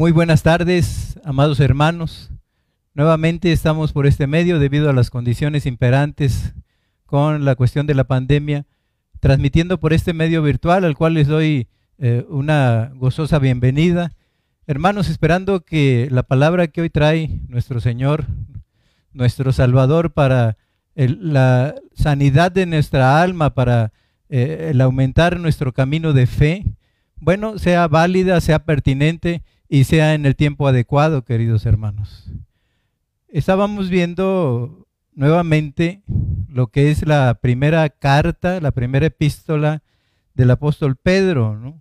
Muy buenas tardes, amados hermanos. Nuevamente estamos por este medio, debido a las condiciones imperantes con la cuestión de la pandemia, transmitiendo por este medio virtual, al cual les doy una gozosa bienvenida. Hermanos, esperando que la palabra que hoy trae nuestro Señor, nuestro Salvador, para la sanidad de nuestra alma, para el aumentar nuestro camino de fe, bueno, sea válida, sea pertinente y sea en el tiempo adecuado, queridos hermanos. Estábamos viendo nuevamente lo que es la primera carta, la primera epístola del apóstol Pedro, ¿no?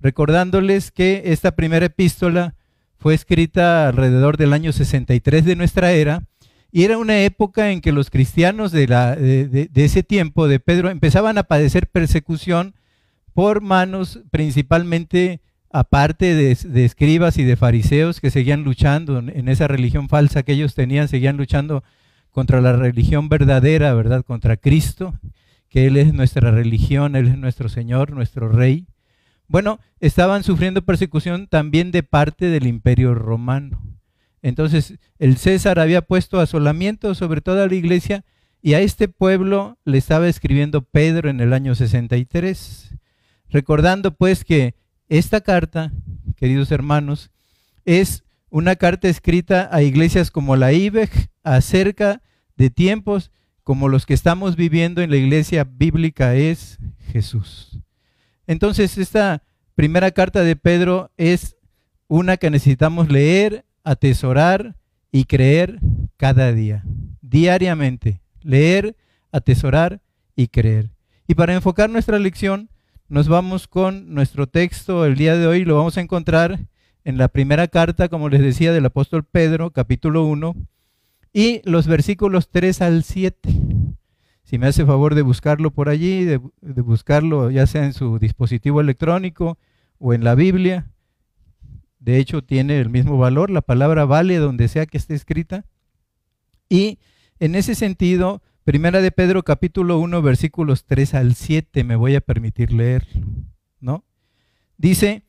Recordándoles que esta primera epístola fue escrita alrededor del año 63 de nuestra era, y era una época en que los cristianos de ese tiempo de Pedro empezaban a padecer persecución por manos principalmente, aparte de escribas y de fariseos que seguían luchando en esa religión falsa que ellos tenían, seguían luchando contra la religión verdadera, ¿verdad? Contra Cristo, que Él es nuestra religión, Él es nuestro Señor, nuestro Rey. Bueno, estaban sufriendo persecución también de parte del Imperio Romano. Entonces, el César había puesto asolamiento sobre toda la iglesia, y a este pueblo le estaba escribiendo Pedro en el año 63. Recordando pues que esta carta, queridos hermanos, es una carta escrita a iglesias como la IVEJ acerca de tiempos como los que estamos viviendo en la iglesia bíblica es Jesús. Entonces, esta primera carta de Pedro es una que necesitamos leer, atesorar y creer cada día, diariamente. Leer, atesorar y creer. Y para enfocar nuestra lección, nos vamos con nuestro texto el día de hoy. Lo vamos a encontrar en la primera carta, como les decía, del apóstol Pedro, capítulo 1, y los versículos 3 al 7. Si me hace favor de buscarlo por allí, de buscarlo ya sea en su dispositivo electrónico o en la Biblia. De hecho, tiene el mismo valor, la palabra vale donde sea que esté escrita. Y en ese sentido, Primera de Pedro, capítulo 1, versículos 3 al 7, me voy a permitir leer, ¿no? Dice: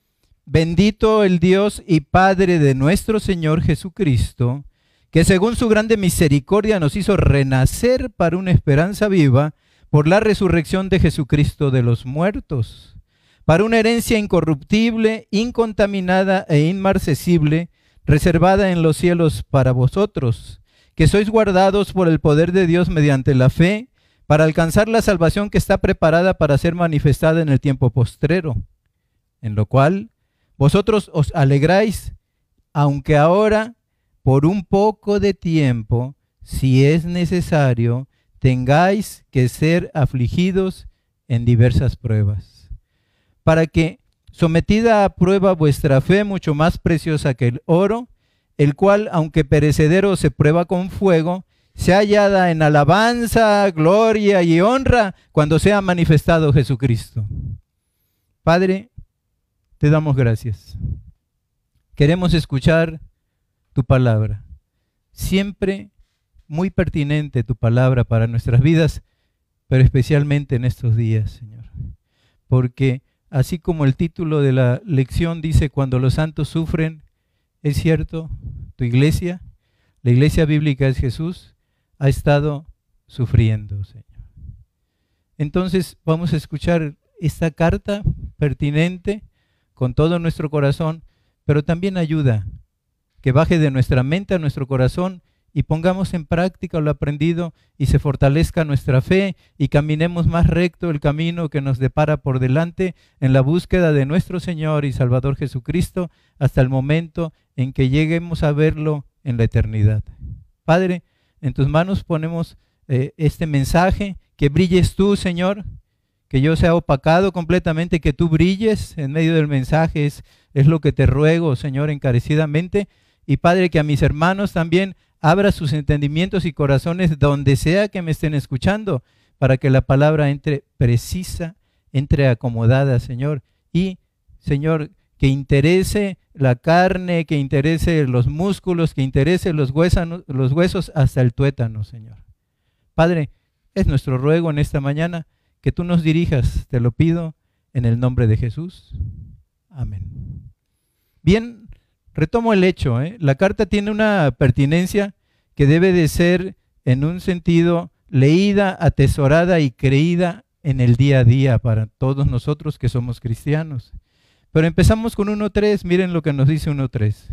bendito el Dios y Padre de nuestro Señor Jesucristo, que según su grande misericordia nos hizo renacer para una esperanza viva por la resurrección de Jesucristo de los muertos, para una herencia incorruptible, incontaminada e inmarcesible, reservada en los cielos para vosotros, que sois guardados por el poder de Dios mediante la fe, para alcanzar la salvación que está preparada para ser manifestada en el tiempo postrero, en lo cual vosotros os alegráis, aunque ahora, por un poco de tiempo, si es necesario, tengáis que ser afligidos en diversas pruebas, para que, sometida a prueba vuestra fe, mucho más preciosa que el oro, el cual, aunque perecedero, se prueba con fuego, sea hallada en alabanza, gloria y honra cuando sea manifestado Jesucristo. Padre, te damos gracias. Queremos escuchar tu palabra. Siempre muy pertinente tu palabra para nuestras vidas, pero especialmente en estos días, Señor. Porque así como el título de la lección dice, cuando los santos sufren, es cierto, tu iglesia, la iglesia bíblica es Jesús, ha estado sufriendo, Señor. Entonces vamos a escuchar esta carta pertinente con todo nuestro corazón, pero también ayuda que baje de nuestra mente a nuestro corazón y pongamos en práctica lo aprendido y se fortalezca nuestra fe y caminemos más recto el camino que nos depara por delante en la búsqueda de nuestro Señor y Salvador Jesucristo hasta el momento en que lleguemos a verlo en la eternidad. Padre, en tus manos ponemos este mensaje, que brilles tú, Señor, que yo sea opacado completamente, que tú brilles en medio del mensaje, es lo que te ruego, Señor, encarecidamente. Y Padre, que a mis hermanos también abra sus entendimientos y corazones donde sea que me estén escuchando, para que la palabra entre precisa, entre acomodada, Señor. Y, Señor, que interese la carne, que interese los músculos, que interese los huesos hasta el tuétano, Señor. Padre, es nuestro ruego en esta mañana que tú nos dirijas, te lo pido en el nombre de Jesús. Amén. Bien, Retomo el hecho, La carta tiene una pertinencia que debe de ser, en un sentido, leída, atesorada y creída en el día a día para todos nosotros que somos cristianos. Pero empezamos con 1:3, miren lo que nos dice 1:3.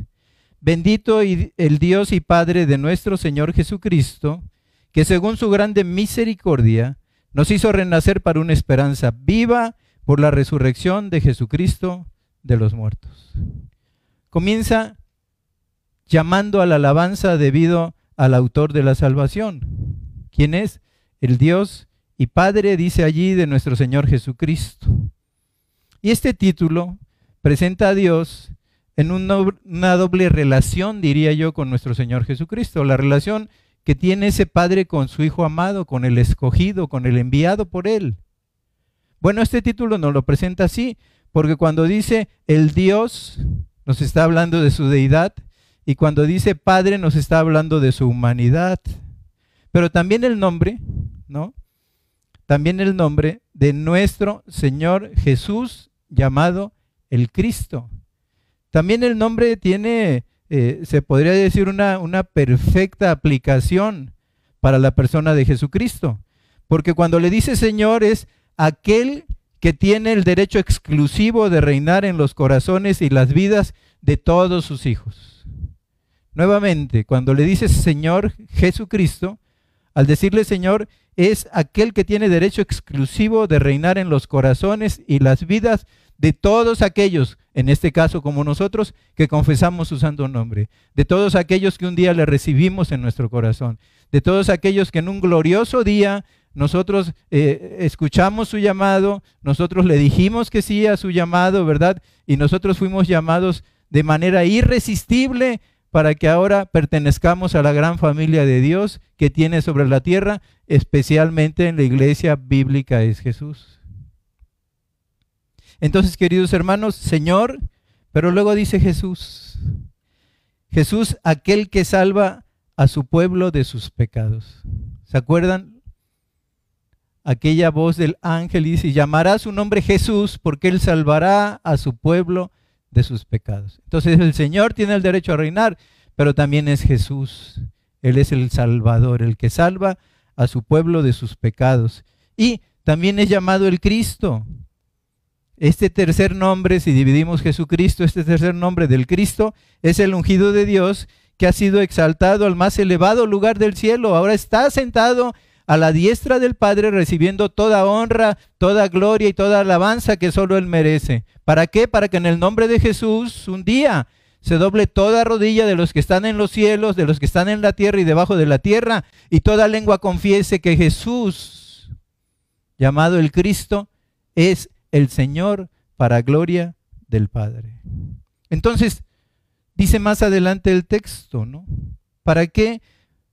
Bendito el Dios y Padre de nuestro Señor Jesucristo, que según su grande misericordia nos hizo renacer para una esperanza viva por la resurrección de Jesucristo de los muertos. Comienza llamando a la alabanza debido al autor de la salvación. ¿Quién es? El Dios y Padre, dice allí, de nuestro Señor Jesucristo. Y este título presenta a Dios en una doble relación, diría yo, con nuestro Señor Jesucristo. La relación que tiene ese Padre con su Hijo amado, con el escogido, con el enviado por Él. Bueno, este título nos lo presenta así, porque cuando dice el Dios, nos está hablando de su deidad, y cuando dice Padre, nos está hablando de su humanidad. Pero también el nombre, ¿no? También el nombre de nuestro Señor Jesús, llamado el Cristo. También el nombre tiene, se podría decir, una perfecta aplicación para la persona de Jesucristo. Porque cuando le dice Señor, es aquel que tiene el derecho exclusivo de reinar en los corazones y las vidas de todos sus hijos. Nuevamente, cuando le dices Señor Jesucristo, al decirle Señor, es aquel que tiene derecho exclusivo de reinar en los corazones y las vidas de todos aquellos, en este caso como nosotros, que confesamos su santo nombre, de todos aquellos que un día le recibimos en nuestro corazón, de todos aquellos que en un glorioso día nosotros escuchamos su llamado, nosotros le dijimos que sí a su llamado, ¿verdad? Y nosotros fuimos llamados de manera irresistible para que ahora pertenezcamos a la gran familia de Dios que tiene sobre la tierra, especialmente en la iglesia bíblica es Jesús. Entonces, queridos hermanos, Señor, pero luego dice Jesús. Jesús, aquel que salva a su pueblo de sus pecados. ¿Se acuerdan? Aquella voz del ángel dice, llamará su nombre Jesús porque él salvará a su pueblo de sus pecados. Entonces el Señor tiene el derecho a reinar, pero también es Jesús. Él es el Salvador, el que salva a su pueblo de sus pecados. Y también es llamado el Cristo. Este tercer nombre, si dividimos Jesucristo, este tercer nombre del Cristo es el ungido de Dios que ha sido exaltado al más elevado lugar del cielo. Ahora está sentado a la diestra del Padre, recibiendo toda honra, toda gloria y toda alabanza que solo Él merece. ¿Para qué? Para que en el nombre de Jesús un día se doble toda rodilla de los que están en los cielos, de los que están en la tierra y debajo de la tierra, y toda lengua confiese que Jesús, llamado el Cristo, es el Señor para gloria del Padre. Entonces, dice más adelante el texto, ¿no? ¿Para qué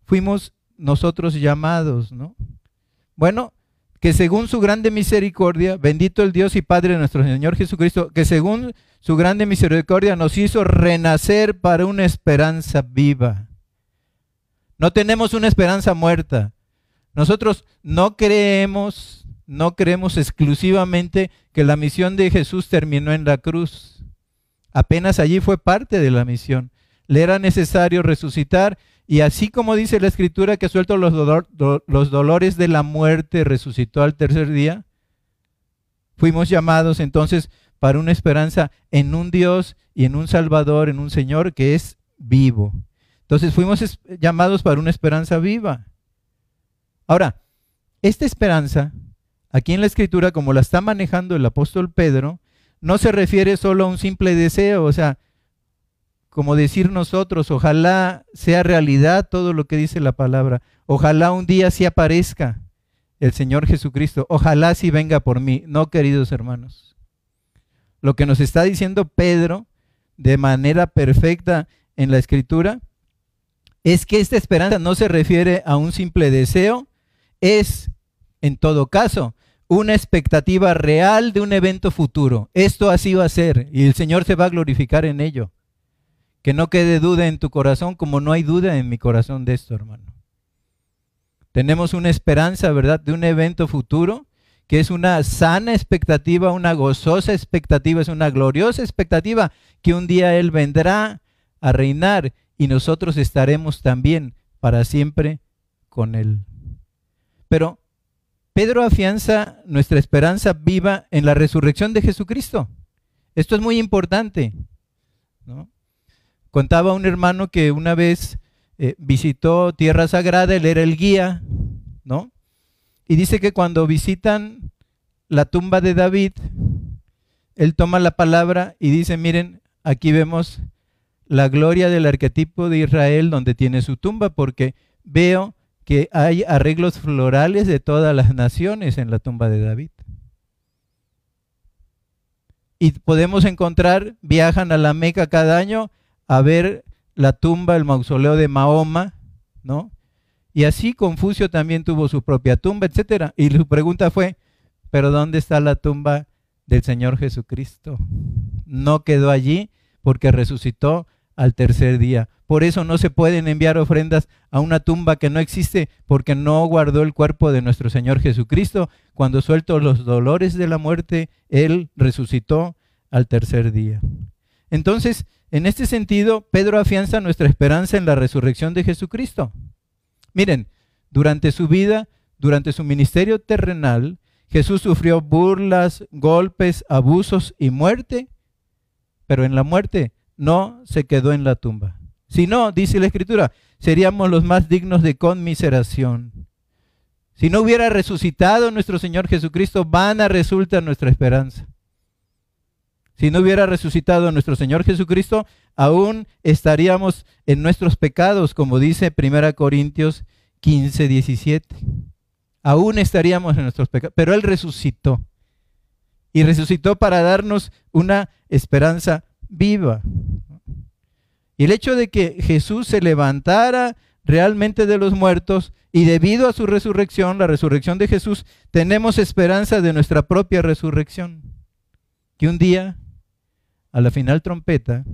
fuimos nosotros llamados, ¿no? Bueno, que según su grande misericordia, bendito el Dios y Padre de nuestro Señor Jesucristo, que según su grande misericordia nos hizo renacer para una esperanza viva. No tenemos una esperanza muerta. Nosotros no creemos exclusivamente que la misión de Jesús terminó en la cruz. Apenas allí fue parte de la misión. Le era necesario resucitar. Y así como dice la Escritura que suelto los dolores de la muerte, resucitó al tercer día, fuimos llamados entonces para una esperanza en un Dios y en un Salvador, en un Señor que es vivo. Entonces fuimos llamados para una esperanza viva. Ahora, esta esperanza, aquí en la Escritura, como la está manejando el apóstol Pedro, no se refiere solo a un simple deseo, o sea, como decir nosotros, ojalá sea realidad todo lo que dice la palabra. Ojalá un día sí aparezca el Señor Jesucristo. Ojalá sí venga por mí. No, queridos hermanos. Lo que nos está diciendo Pedro de manera perfecta en la Escritura es que esta esperanza no se refiere a un simple deseo. Es, en todo caso, una expectativa real de un evento futuro. Esto así va a ser y el Señor se va a glorificar en ello. Que no quede duda en tu corazón, como no hay duda en mi corazón de esto, hermano. Tenemos una esperanza, ¿verdad?, de un evento futuro, que es una sana expectativa, una gozosa expectativa, es una gloriosa expectativa, que un día Él vendrá a reinar y nosotros estaremos también para siempre con Él. Pero Pedro afianza nuestra esperanza viva en la resurrección de Jesucristo. Esto es muy importante, ¿no? Contaba un hermano que una vez visitó Tierra Sagrada, él era el guía, ¿no? Y dice que cuando visitan la tumba de David, él toma la palabra y dice, miren, aquí vemos la gloria del arquetipo de Israel donde tiene su tumba, porque veo que hay arreglos florales de todas las naciones en la tumba de David. Y podemos encontrar, viajan a la Meca cada año a ver la tumba, el mausoleo de Mahoma, ¿no? Y así Confucio también tuvo su propia tumba, etcétera. Y su pregunta fue, ¿pero dónde está la tumba del Señor Jesucristo? No quedó allí porque resucitó al tercer día. Por eso no se pueden enviar ofrendas a una tumba que no existe, porque no guardó el cuerpo de nuestro Señor Jesucristo. Cuando suelto los dolores de la muerte, Él resucitó al tercer día. Entonces, en este sentido, Pedro afianza nuestra esperanza en la resurrección de Jesucristo. Miren, durante su vida, durante su ministerio terrenal, Jesús sufrió burlas, golpes, abusos y muerte, pero en la muerte no se quedó en la tumba. Si no, dice la Escritura, seríamos los más dignos de conmiseración. Si no hubiera resucitado nuestro Señor Jesucristo, vana resulta nuestra esperanza. Si no hubiera resucitado nuestro Señor Jesucristo, aún estaríamos en nuestros pecados, como dice 1 Corintios 15, 17. Aún estaríamos en nuestros pecados, pero Él resucitó. Y resucitó para darnos una esperanza viva. Y el hecho de que Jesús se levantara realmente de los muertos y debido a su resurrección, la resurrección de Jesús, tenemos esperanza de nuestra propia resurrección. Que un día, a la final trompeta,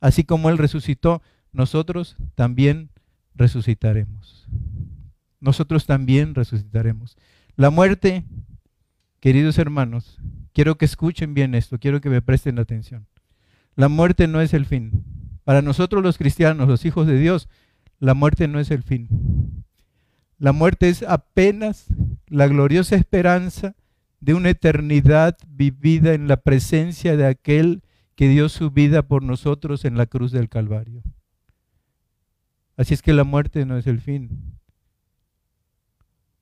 así como Él resucitó, nosotros también resucitaremos. Nosotros también resucitaremos. La muerte, queridos hermanos, quiero que escuchen bien esto, quiero que me presten atención. La muerte no es el fin. Para nosotros los cristianos, los hijos de Dios, la muerte no es el fin. La muerte es apenas la gloriosa esperanza de una eternidad vivida en la presencia de aquel que dio su vida por nosotros en la cruz del Calvario. Así es que la muerte no es el fin.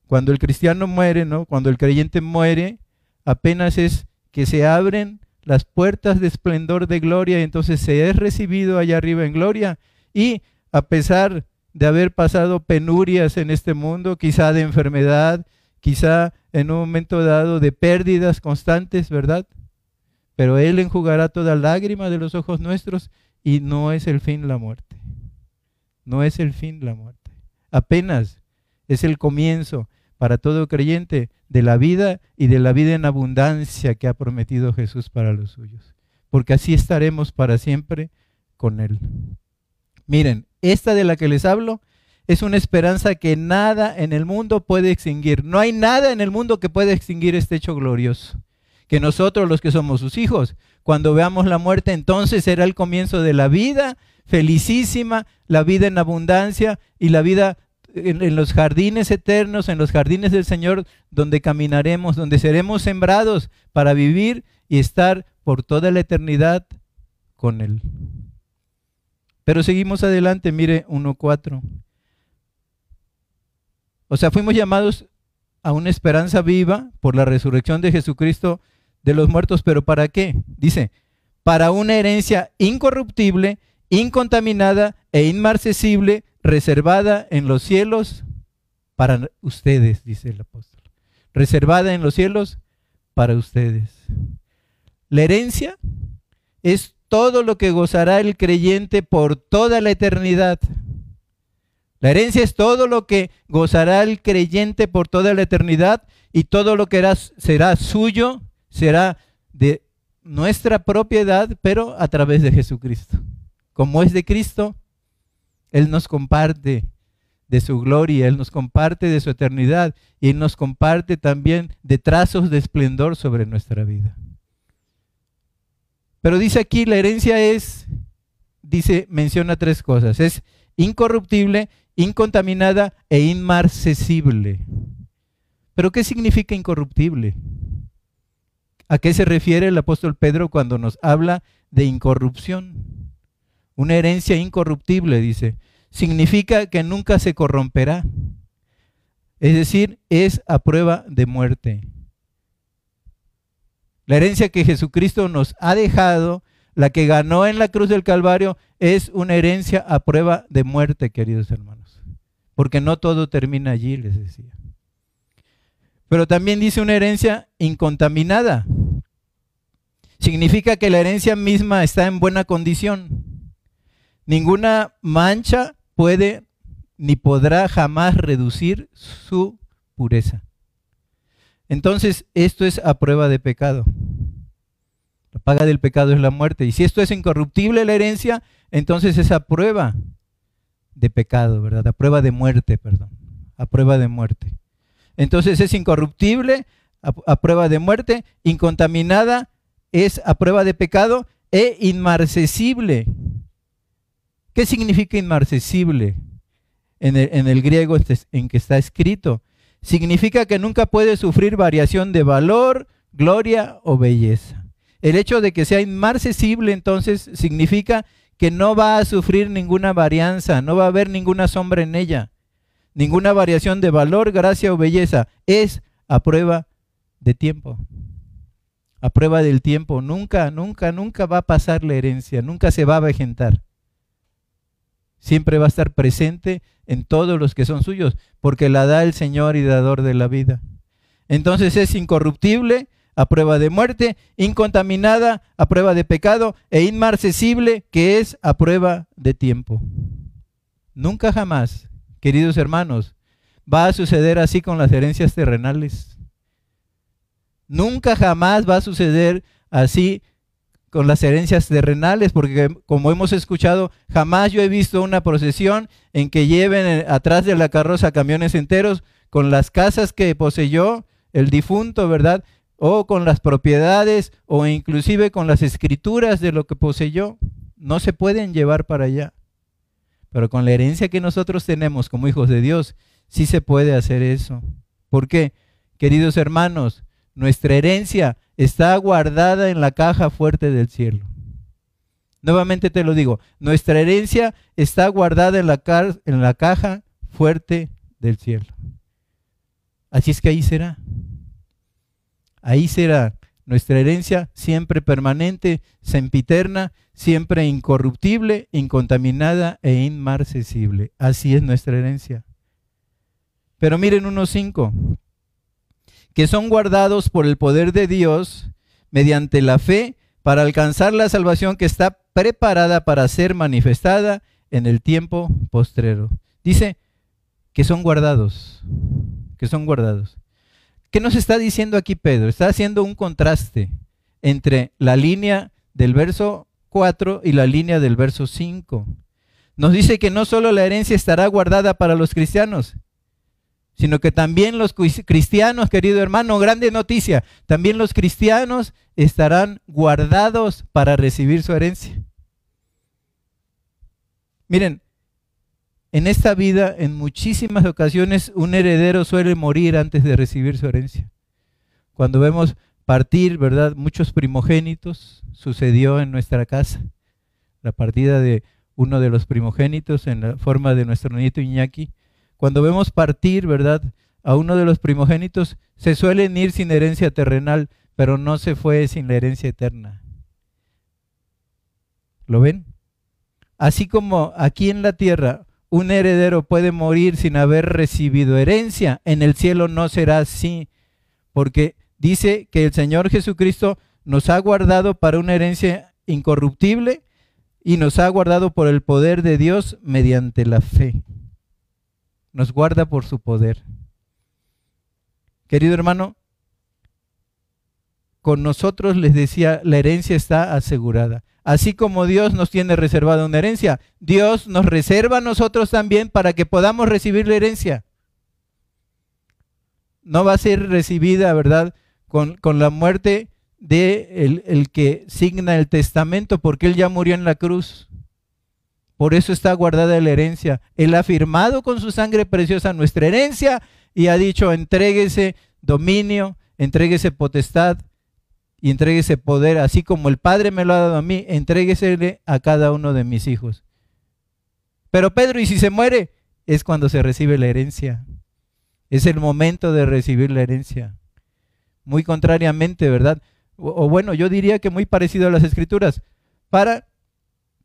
Cuando el cristiano muere, ¿no? Cuando el creyente muere, apenas es que se abren las puertas de esplendor de gloria, y entonces se es recibido allá arriba en gloria. Y a pesar de haber pasado penurias en este mundo, quizá de enfermedad, quizá en un momento dado de pérdidas constantes, ¿verdad? Pero Él enjugará toda lágrima de los ojos nuestros, y no es el fin la muerte. No es el fin la muerte. Apenas es el comienzo para todo creyente de la vida y de la vida en abundancia que ha prometido Jesús para los suyos. Porque así estaremos para siempre con Él. Miren, esta de la que les hablo es una esperanza que nada en el mundo puede extinguir. No hay nada en el mundo que pueda extinguir este hecho glorioso. Que nosotros, los que somos sus hijos, cuando veamos la muerte, entonces será el comienzo de la vida felicísima, la vida en abundancia y la vida en los jardines eternos, en los jardines del Señor, donde caminaremos, donde seremos sembrados para vivir y estar por toda la eternidad con Él. Pero seguimos adelante, mire 1:4. O sea, fuimos llamados a una esperanza viva por la resurrección de Jesucristo de los muertos, pero ¿para qué? Dice, para una herencia incorruptible, incontaminada e inmarcesible, reservada en los cielos para ustedes, dice el apóstol. Reservada en los cielos para ustedes. La herencia es todo lo que gozará el creyente por toda la eternidad. La herencia es todo lo que gozará el creyente por toda la eternidad, y todo lo que será suyo será de nuestra propiedad, pero a través de Jesucristo. Como es de Cristo, Él nos comparte de su gloria, Él nos comparte de su eternidad, y Él nos comparte también de trazos de esplendor sobre nuestra vida. Pero dice aquí, la herencia es dice, menciona tres cosas. Es incorruptible, incontaminada e inmarcesible. ¿Pero qué significa incorruptible? ¿A qué se refiere el apóstol Pedro cuando nos habla de incorrupción? Una herencia incorruptible, dice, significa que nunca se corromperá. Es decir, es a prueba de muerte. La herencia que Jesucristo nos ha dejado, la que ganó en la cruz del Calvario, es una herencia a prueba de muerte, queridos hermanos. Porque no todo termina allí, les decía. Pero también dice una herencia incontaminada. Significa que la herencia misma está en buena condición. Ninguna mancha puede ni podrá jamás reducir su pureza. Entonces, esto es a prueba de pecado. La paga del pecado es la muerte. Y si esto es incorruptible la herencia, entonces es a prueba de pecado, ¿verdad? A prueba de muerte, perdón. A prueba de muerte. Entonces es incorruptible, a prueba de muerte, incontaminada, es a prueba de pecado e inmarcesible. ¿Qué significa inmarcesible? En el griego en que está escrito. Significa que nunca puede sufrir variación de valor, gloria o belleza. El hecho de que sea inmarcesible, entonces, significa que no va a sufrir ninguna varianza, no va a haber ninguna sombra en ella, ninguna variación de valor, gracia o belleza. Es a prueba de tiempo, a prueba del tiempo. Nunca, nunca, nunca va a pasar la herencia, nunca se va a vegetar. Siempre va a estar presente en todos los que son suyos, porque la da el Señor y dador de la vida. Entonces es incorruptible, a prueba de muerte, incontaminada, a prueba de pecado, e inmarcesible, que es a prueba de tiempo. Nunca jamás, queridos hermanos, va a suceder así con las herencias terrenales. Nunca jamás va a suceder así con las herencias terrenales, porque como hemos escuchado, jamás yo he visto una procesión en que lleven atrás de la carroza camiones enteros con las casas que poseyó el difunto, ¿verdad? O con las propiedades, o inclusive con las escrituras de lo que poseyó. No se pueden llevar para allá. Pero con la herencia que nosotros tenemos como hijos de Dios, sí se puede hacer eso. ¿Por qué? Queridos hermanos, nuestra herencia está guardada en la caja fuerte del cielo. Nuevamente te lo digo, nuestra herencia está guardada en la caja fuerte del cielo. Así es que ahí será. Ahí será nuestra herencia siempre permanente, sempiterna, siempre incorruptible, incontaminada e inmarcesible. Así es nuestra herencia. Pero miren 1:5. Que son guardados por el poder de Dios mediante la fe para alcanzar la salvación que está preparada para ser manifestada en el tiempo postrero. Dice que son guardados, que son guardados. ¿Qué nos está diciendo aquí Pedro? Está haciendo un contraste entre la línea del verso 4 y la línea del verso 5. Nos dice que no solo la herencia estará guardada para los cristianos, sino que también los cristianos, querido hermano, grande noticia, también los cristianos estarán guardados para recibir su herencia. Miren, en esta vida, en muchísimas ocasiones, un heredero suele morir antes de recibir su herencia. Cuando vemos partir, ¿verdad?, muchos primogénitos, sucedió en nuestra casa. La partida de uno de los primogénitos en la forma de nuestro nieto Iñaki. Cuando vemos partir, ¿verdad?, a uno de los primogénitos, se suelen ir sin herencia terrenal, pero no se fue sin la herencia eterna. ¿Lo ven? Así como aquí en la tierra un heredero puede morir sin haber recibido herencia, en el cielo no será así, porque dice que el Señor Jesucristo nos ha guardado para una herencia incorruptible y nos ha guardado por el poder de Dios mediante la fe. Nos guarda por su poder. Querido hermano, con nosotros, les decía, la herencia está asegurada. Así como Dios nos tiene reservada una herencia, Dios nos reserva a nosotros también para que podamos recibir la herencia. No va a ser recibida, ¿verdad?, con la muerte de el que signa el testamento, porque él ya murió en la cruz. Por eso está guardada la herencia. Él ha firmado con su sangre preciosa nuestra herencia y ha dicho: entréguese dominio, entréguese potestad y entréguese poder, así como el Padre me lo ha dado a mí, entréguesele a cada uno de mis hijos. Pero Pedro, ¿y si se muere? Es cuando se recibe la herencia. Es el momento de recibir la herencia. Muy contrariamente, ¿verdad? O bueno, yo diría que muy parecido a las Escrituras. Para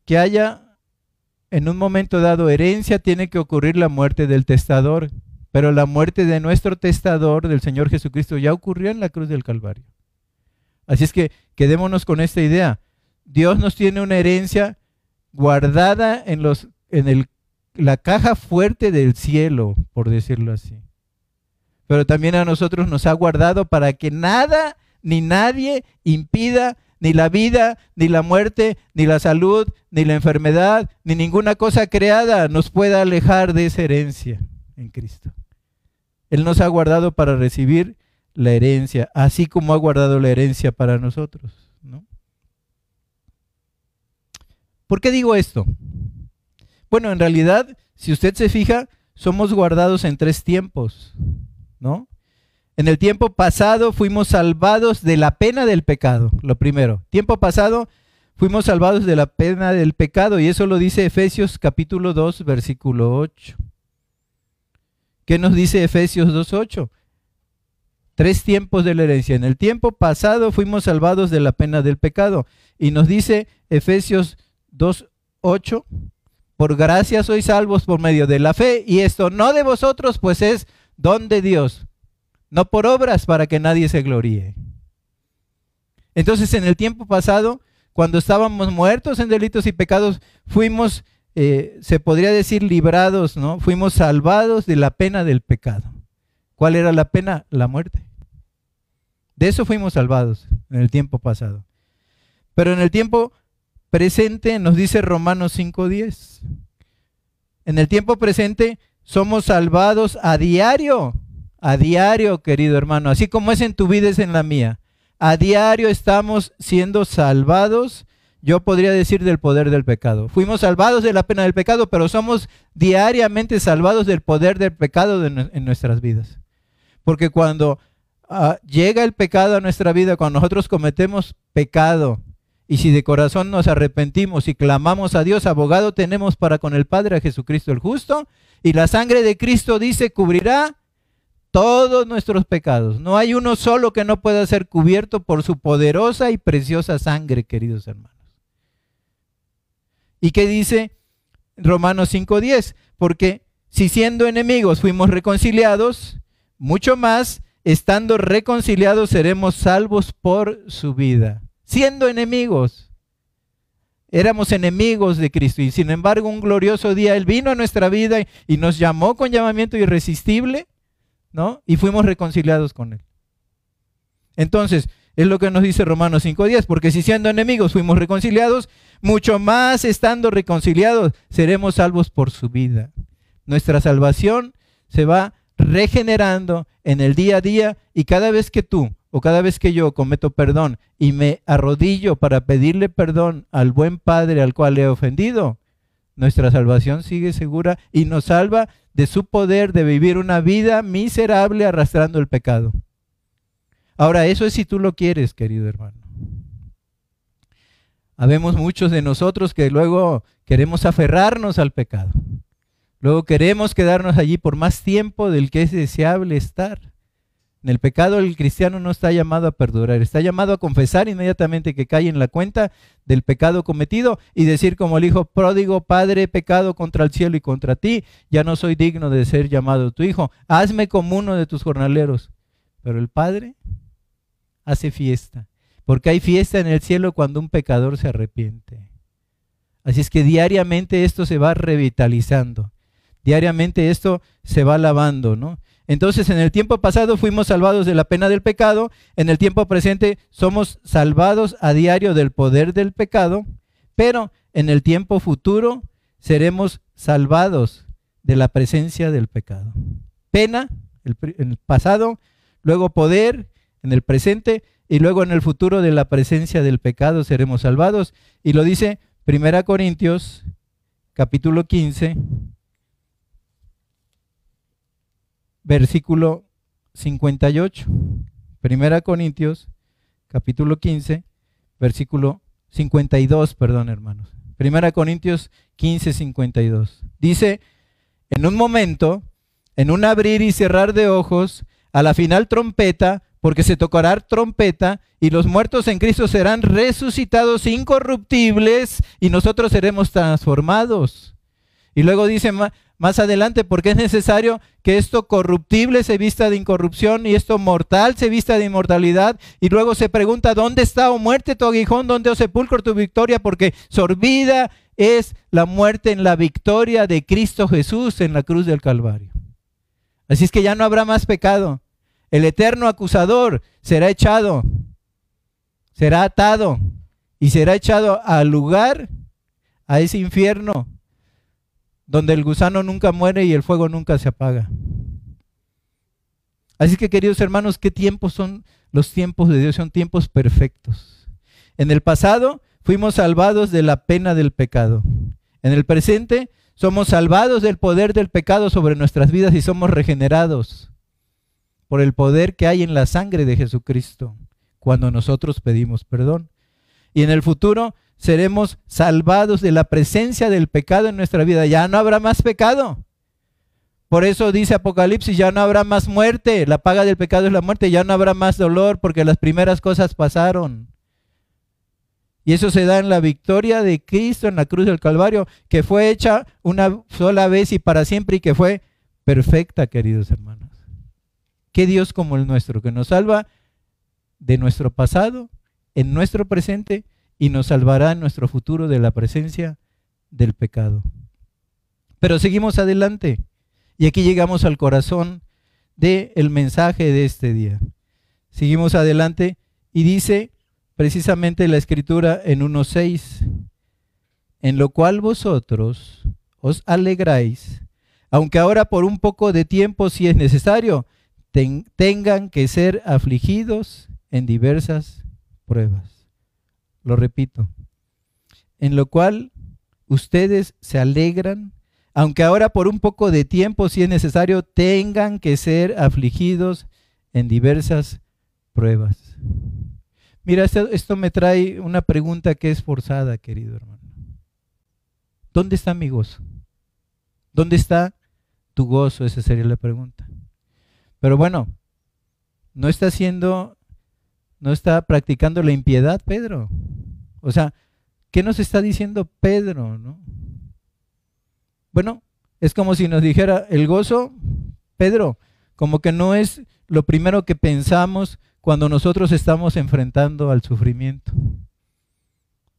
que haya en un momento dado herencia, tiene que ocurrir la muerte del testador. Pero la muerte de nuestro testador, del Señor Jesucristo, ya ocurrió en la cruz del Calvario. Así es que quedémonos con esta idea. Dios nos tiene una herencia guardada en la caja fuerte del cielo, por decirlo así. Pero también a nosotros nos ha guardado para que nada ni nadie impida ni la vida, ni la muerte, ni la salud, ni la enfermedad, ni ninguna cosa creada nos pueda alejar de esa herencia en Cristo. Él nos ha guardado para recibir la herencia, así como ha guardado la herencia para nosotros, ¿no? ¿Por qué digo esto? Bueno, en realidad, si usted se fija, somos guardados en tres tiempos, ¿no? En el tiempo pasado fuimos salvados de la pena del pecado, lo primero. Tiempo pasado fuimos salvados de la pena del pecado, y eso lo dice Efesios capítulo 2, versículo 8. ¿Qué nos dice Efesios 2, 8? Tres tiempos de la herencia. En el tiempo pasado fuimos salvados de la pena del pecado, y nos dice Efesios 2, 8, por gracia sois salvos por medio de la fe, y esto no de vosotros, pues es don de Dios, no por obras para que nadie se gloríe. Entonces, en el tiempo pasado, cuando estábamos muertos en delitos y pecados, fuimos, se podría decir, librados, ¿no? Fuimos salvados de la pena del pecado. ¿Cuál era la pena? La muerte. De eso fuimos salvados en el tiempo pasado. Pero en el tiempo presente nos dice Romanos 5:10. En el tiempo presente somos salvados a diario, querido hermano, así como es en tu vida es en la mía. A diario estamos siendo salvados, yo podría decir, del poder del pecado. Fuimos salvados de la pena del pecado, pero somos diariamente salvados del poder del pecado en nuestras vidas. Porque cuando llega el pecado a nuestra vida, cuando nosotros cometemos pecado, y si de corazón nos arrepentimos y clamamos a Dios, abogado tenemos para con el Padre, a Jesucristo el justo, y la sangre de Cristo, dice, cubrirá todos nuestros pecados. No hay uno solo que no pueda ser cubierto por su poderosa y preciosa sangre, queridos hermanos. ¿Y qué dice Romanos 5:10? Porque si siendo enemigos fuimos reconciliados, mucho más, estando reconciliados, seremos salvos por su vida. Siendo enemigos, éramos enemigos de Cristo, y sin embargo un glorioso día Él vino a nuestra vida y nos llamó con llamamiento irresistible, ¿no? Y fuimos reconciliados con Él. Entonces, es lo que nos dice Romanos 5:10, porque si siendo enemigos fuimos reconciliados, mucho más estando reconciliados seremos salvos por su vida. Nuestra salvación se va regenerando en el día a día, y cada vez que tú o cada vez que yo cometo perdón y me arrodillo para pedirle perdón al buen Padre al cual le he ofendido, nuestra salvación sigue segura y nos salva de su poder de vivir una vida miserable arrastrando el pecado. Ahora, eso es si tú lo quieres, querido hermano. Habemos muchos de nosotros que luego queremos aferrarnos al pecado. Luego queremos quedarnos allí por más tiempo del que es deseable estar. En el pecado el cristiano no está llamado a perdurar, está llamado a confesar inmediatamente que cae en la cuenta del pecado cometido y decir como el hijo pródigo: Padre, he pecado contra el cielo y contra ti, ya no soy digno de ser llamado tu hijo, hazme como uno de tus jornaleros. Pero el Padre hace fiesta, porque hay fiesta en el cielo cuando un pecador se arrepiente. Así es que diariamente esto se va revitalizando, diariamente esto se va lavando, ¿no? Entonces, en el tiempo pasado fuimos salvados de la pena del pecado, en el tiempo presente somos salvados a diario del poder del pecado, pero en el tiempo futuro seremos salvados de la presencia del pecado. Pena en el pasado, luego poder en el presente, y luego en el futuro de la presencia del pecado seremos salvados. Y lo dice 1 Corintios capítulo 15, versículo 58. Primera Corintios, capítulo 15, versículo 52, perdón, hermanos. Primera Corintios 15, 52. Dice, en un momento, en un abrir y cerrar de ojos, a la final trompeta, porque se tocará trompeta, y los muertos en Cristo serán resucitados incorruptibles, y nosotros seremos transformados. Y luego dice más adelante, porque es necesario que esto corruptible se vista de incorrupción, y esto mortal se vista de inmortalidad. Y luego se pregunta, ¿dónde está, oh muerte, tu aguijón? ¿Dónde, oh sepulcro, tu victoria? Porque sorbida es la muerte en la victoria de Cristo Jesús en la cruz del Calvario. Así es que ya no habrá más pecado. El eterno acusador será echado, será atado y será echado al lugar, a ese infierno, donde el gusano nunca muere y el fuego nunca se apaga. Así que, queridos hermanos, ¿qué tiempos son los tiempos de Dios? Son tiempos perfectos. En el pasado fuimos salvados de la pena del pecado. En el presente somos salvados del poder del pecado sobre nuestras vidas y somos regenerados por el poder que hay en la sangre de Jesucristo cuando nosotros pedimos perdón. Y en el futuro seremos salvados de la presencia del pecado en nuestra vida. Ya no habrá más pecado. Por eso dice Apocalipsis, ya no habrá más muerte. La paga del pecado es la muerte. Ya no habrá más dolor porque las primeras cosas pasaron. Y eso se da en la victoria de Cristo en la cruz del Calvario, que fue hecha una sola vez y para siempre y que fue perfecta, queridos hermanos. Qué Dios como el nuestro, que nos salva de nuestro pasado, en nuestro presente, y nos salvará en nuestro futuro de la presencia del pecado. Pero seguimos adelante, y aquí llegamos al corazón del mensaje de este día. Seguimos adelante, y dice precisamente la Escritura en 1:6, en lo cual vosotros os alegráis, aunque ahora por un poco de tiempo, si es necesario, tengan que ser afligidos en diversas pruebas. Lo repito, en lo cual ustedes se alegran, aunque ahora por un poco de tiempo, si es necesario, tengan que ser afligidos en diversas pruebas. Mira, esto me trae una pregunta que es forzada, querido hermano. ¿Dónde está mi gozo? ¿Dónde está tu gozo? Esa sería la pregunta. Pero bueno, no está practicando la impiedad, Pedro. O sea, ¿qué nos está diciendo Pedro, no? Bueno, es como si nos dijera, el gozo, Pedro, como que no es lo primero que pensamos cuando nosotros estamos enfrentando al sufrimiento.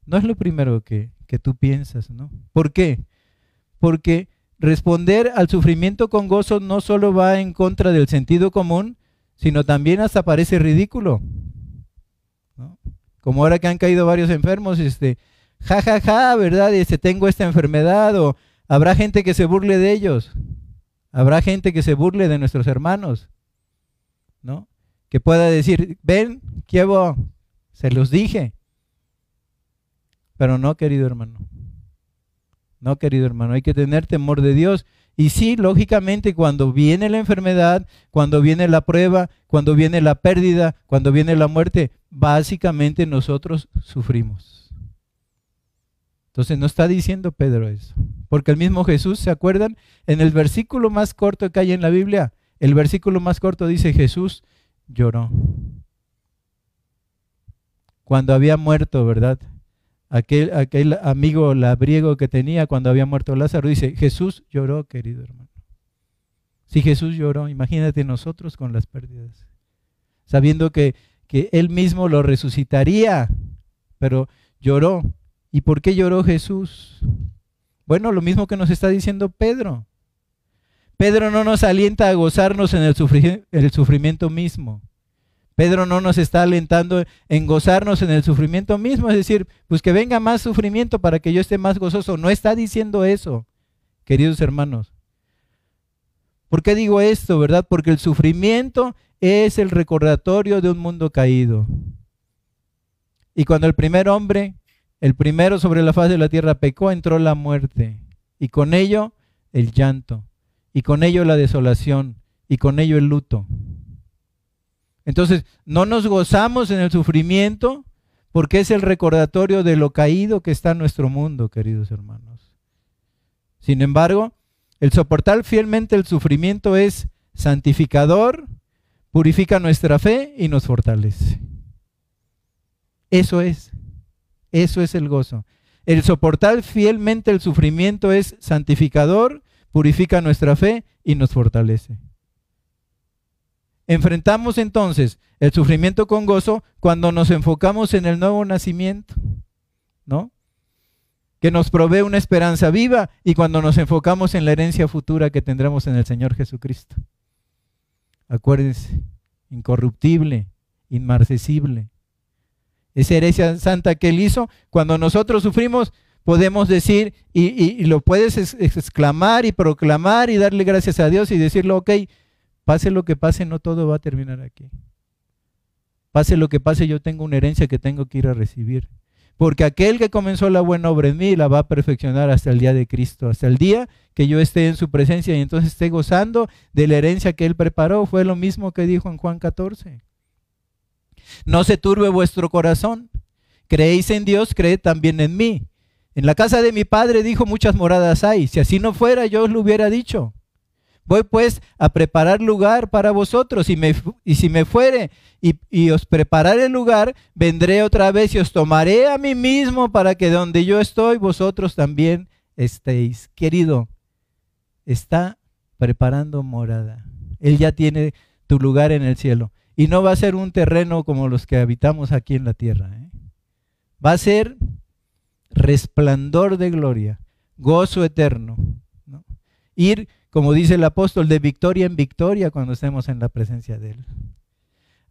No es lo primero que tú piensas, ¿no? ¿Por qué? Porque responder al sufrimiento con gozo no solo va en contra del sentido común, sino también hasta parece ridículo, ¿no? Como ahora que han caído varios enfermos, ¿verdad? Tengo esta enfermedad, o habrá gente que se burle de ellos, habrá gente que se burle de nuestros hermanos, ¿no? Que pueda decir, ven, quiero, se los dije. Pero no, querido hermano. No, querido hermano, hay que tener temor de Dios. Y sí, lógicamente, cuando viene la enfermedad, cuando viene la prueba, cuando viene la pérdida, cuando viene la muerte, básicamente nosotros sufrimos. Entonces no está diciendo Pedro eso. Porque el mismo Jesús, ¿se acuerdan? En el versículo más corto que hay en la Biblia, el versículo más corto dice, Jesús lloró. Cuando había muerto, ¿verdad? Aquel amigo labriego que tenía cuando había muerto Lázaro, dice, Jesús lloró, querido hermano. Si Jesús lloró, imagínate nosotros con las pérdidas, sabiendo que Él mismo lo resucitaría, pero lloró. ¿Y por qué lloró Jesús? Bueno, lo mismo que nos está diciendo Pedro. Pedro no nos alienta a gozarnos en el sufrimiento mismo. Pedro no nos está alentando en gozarnos en el sufrimiento mismo, es decir, pues que venga más sufrimiento para que yo esté más gozoso. No está diciendo eso, queridos hermanos. ¿Por qué digo esto, verdad? Porque el sufrimiento es el recordatorio de un mundo caído. Y cuando el primer hombre, el primero sobre la faz de la tierra pecó, entró la muerte. y con ello el llanto, y con ello la desolación, y con ello el luto. Entonces, no nos gozamos en el sufrimiento porque es el recordatorio de lo caído que está en nuestro mundo, queridos hermanos. Sin embargo, el soportar fielmente el sufrimiento es santificador, purifica nuestra fe y nos fortalece. Eso es el gozo. El soportar fielmente el sufrimiento es santificador, purifica nuestra fe y nos fortalece. Enfrentamos entonces el sufrimiento con gozo cuando nos enfocamos en el nuevo nacimiento, ¿no? Que nos provee una esperanza viva, y cuando nos enfocamos en la herencia futura que tendremos en el Señor Jesucristo. Acuérdense, incorruptible, inmarcesible. Esa herencia santa que Él hizo, cuando nosotros sufrimos, podemos decir, y lo puedes exclamar y proclamar y darle gracias a Dios y decirle, ok, pase lo que pase, no todo va a terminar aquí. Pase lo que pase, yo tengo una herencia que tengo que ir a recibir. Porque aquel que comenzó la buena obra en mí la va a perfeccionar hasta el día de Cristo, hasta el día que yo esté en su presencia y entonces esté gozando de la herencia que Él preparó. Fue lo mismo que dijo en Juan 14. No se turbe vuestro corazón. Creéis en Dios, creed también en mí. En la casa de mi Padre, dijo, muchas moradas hay. Si así no fuera, yo os lo hubiera dicho. Voy pues a preparar lugar para vosotros, y si me fuere y os prepararé el lugar, vendré otra vez y os tomaré a mí mismo, para que donde yo estoy, vosotros también estéis. Querido, está preparando morada. Él ya tiene tu lugar en el cielo. Y no va a ser un terreno como los que habitamos aquí en la tierra, ¿eh? Va a ser resplandor de gloria, gozo eterno, ¿no? Ir, como dice el apóstol, de victoria en victoria cuando estemos en la presencia de Él.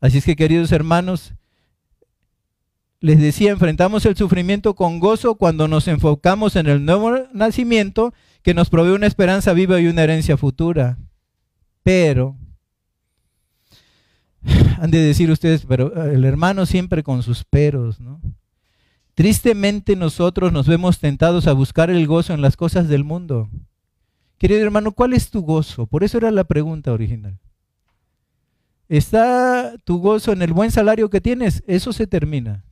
Así es que, queridos hermanos, les decía, enfrentamos el sufrimiento con gozo cuando nos enfocamos en el nuevo nacimiento que nos provee una esperanza viva y una herencia futura. Pero, han de decir ustedes, pero el hermano siempre con sus peros, ¿no? Tristemente nosotros nos vemos tentados a buscar el gozo en las cosas del mundo. Querido hermano, ¿cuál es tu gozo? Por eso era la pregunta original. ¿Está tu gozo en el buen salario que tienes? Eso se termina.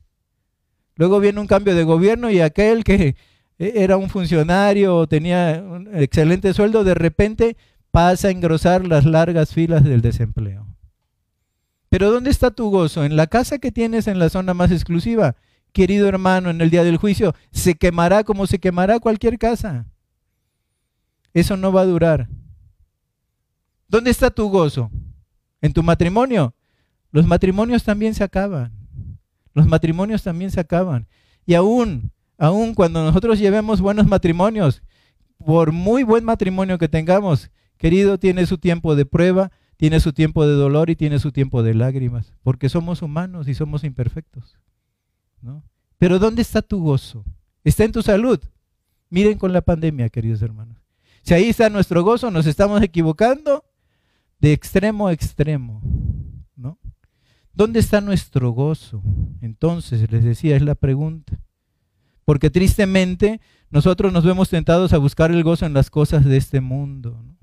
Luego viene un cambio de gobierno y aquel que era un funcionario o tenía un excelente sueldo, de repente pasa a engrosar las largas filas del desempleo. Pero ¿dónde está tu gozo? ¿En la casa que tienes en la zona más exclusiva? Querido hermano, en el día del juicio se quemará como se quemará cualquier casa. Eso no va a durar. ¿Dónde está tu gozo? ¿En tu matrimonio? Los matrimonios también se acaban. Los matrimonios también se acaban. Y aún cuando nosotros llevemos buenos matrimonios, por muy buen matrimonio que tengamos, querido, tiene su tiempo de prueba, tiene su tiempo de dolor y tiene su tiempo de lágrimas, porque somos humanos y somos imperfectos, ¿no? Pero ¿dónde está tu gozo? ¿Está en tu salud? Miren con la pandemia, queridos hermanos. Si ahí está nuestro gozo, nos estamos equivocando de extremo a extremo, ¿no? ¿Dónde está nuestro gozo? Entonces, les decía, es la pregunta. Porque tristemente nosotros nos vemos tentados a buscar el gozo en las cosas de este mundo, ¿no?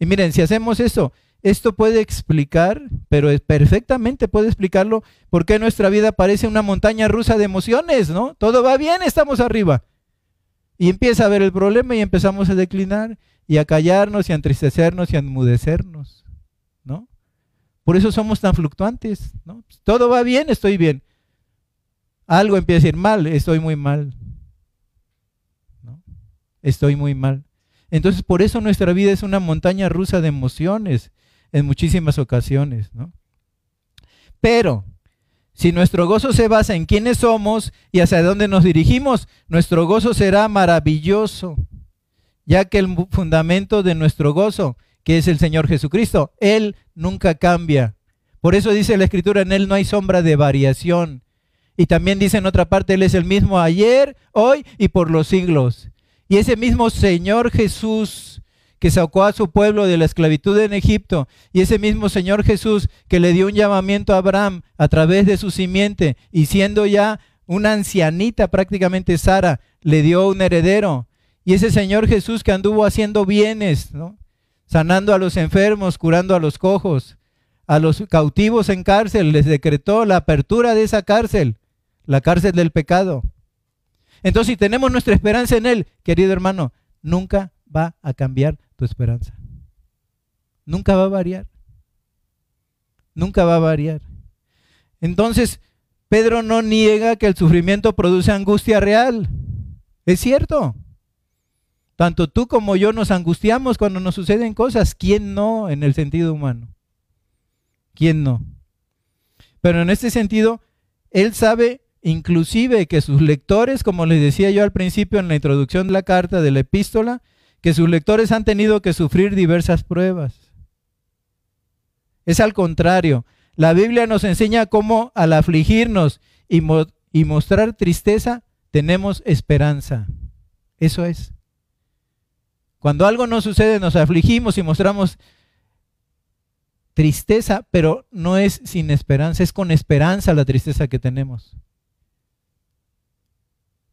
Y miren, si hacemos eso, esto puede explicar, pero perfectamente puede explicarlo, por qué nuestra vida parece una montaña rusa de emociones, ¿no? Todo va bien, estamos arriba. Y empieza a ver el problema y empezamos a declinar y a callarnos y a entristecernos y a enmudecernos, ¿no? Por eso somos tan fluctuantes, ¿no? Todo va bien, estoy bien. Algo empieza a ir mal, estoy muy mal, ¿no? Estoy muy mal. Entonces, por eso nuestra vida es una montaña rusa de emociones en muchísimas ocasiones, ¿no? Pero si nuestro gozo se basa en quiénes somos y hacia dónde nos dirigimos, nuestro gozo será maravilloso, ya que el fundamento de nuestro gozo, que es el Señor Jesucristo, Él nunca cambia. Por eso dice la Escritura, en Él no hay sombra de variación. Y también dice en otra parte, Él es el mismo ayer, hoy y por los siglos. Y ese mismo Señor Jesús que sacó a su pueblo de la esclavitud en Egipto, y ese mismo Señor Jesús que le dio un llamamiento a Abraham a través de su simiente, y siendo ya una ancianita prácticamente Sara, le dio un heredero, Y ese Señor Jesús que anduvo haciendo bienes, ¿no?, sanando a los enfermos, curando a los cojos, a los cautivos en cárcel, les decretó la apertura de esa cárcel, la cárcel del pecado. Entonces, si tenemos nuestra esperanza en Él, querido hermano, nunca va a cambiar tu esperanza. Nunca va a variar. Nunca va a variar. Entonces, Pedro no niega que el sufrimiento produce angustia real. Es cierto. Tanto tú como yo nos angustiamos cuando nos suceden cosas. ¿Quién no en el sentido humano? ¿Quién no? Pero en este sentido, él sabe inclusive que sus lectores, como les decía yo al principio en la introducción de la carta, de la epístola, que sus lectores han tenido que sufrir diversas pruebas. Es al contrario. La Biblia nos enseña cómo al afligirnos y mostrar tristeza, tenemos esperanza. Eso es. Cuando algo no sucede, nos afligimos y mostramos tristeza, pero no es sin esperanza, es con esperanza la tristeza que tenemos.